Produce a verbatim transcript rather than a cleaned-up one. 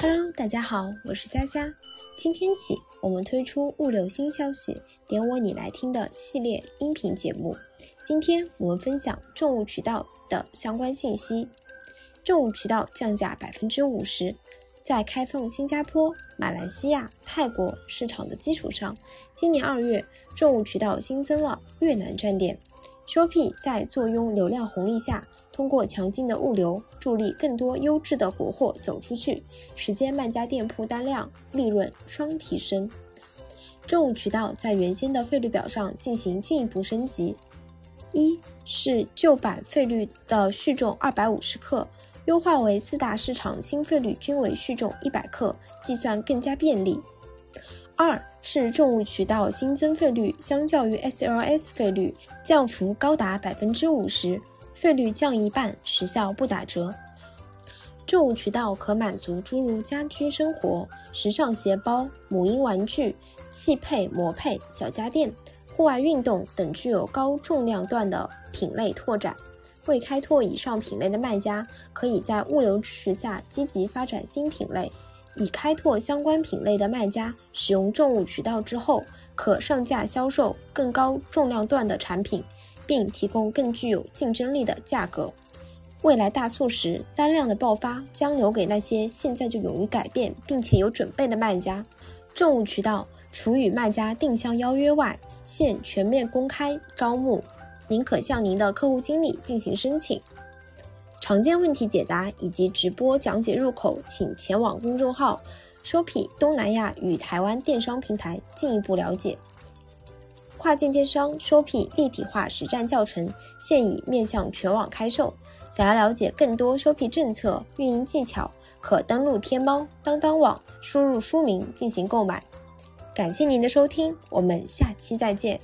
Hello， 大家好，我是虾虾。今天起，我们推出物流新消息，点我你来听的系列音频节目。今天我们分享重物渠道的相关信息。重物渠道降价 百分之五十， 在开放新加坡、马来西亚、泰国市场的基础上，今年二月，重物渠道新增了越南站点。Shopee 在坐拥流量红利下，通过强劲的物流，助力更多优质的国货走出去，实现卖家店铺单量、利润双提升。重物渠道在原先的费率表上进行进一步升级，一是旧版费率的续重二百五十克，优化为四大市场新费率均为续重一百克，计算更加便利。二是重物渠道新增费率相较于 S L S 费率降幅高达 百分之五十， 费率降一半，时效不打折。重物渠道可满足诸如家居生活、时尚鞋包、母婴玩具、汽配、模配、小家电、户外运动等具有高重量段的品类拓展。未开拓以上品类的卖家，可以在物流支持下积极发展新品类。以开拓相关品类的卖家使用重物渠道之后，可上架销售更高重量段的产品，并提供更具有竞争力的价格。未来大促时，单量的爆发将留给那些现在就勇于改变并且有准备的卖家。重物渠道除与卖家定向邀约外，现全面公开招募，您可向您的客户经理进行申请。常见问题解答以及直播讲解入口，请前往公众号 Shopee 东南亚与台湾电商平台进一步了解。跨境电商 Shopee 立体化实战教程现已面向全网开售，想要了解更多 Shopee 政策、运营技巧，可登录天猫、当当网，输入书名进行购买。感谢您的收听，我们下期再见。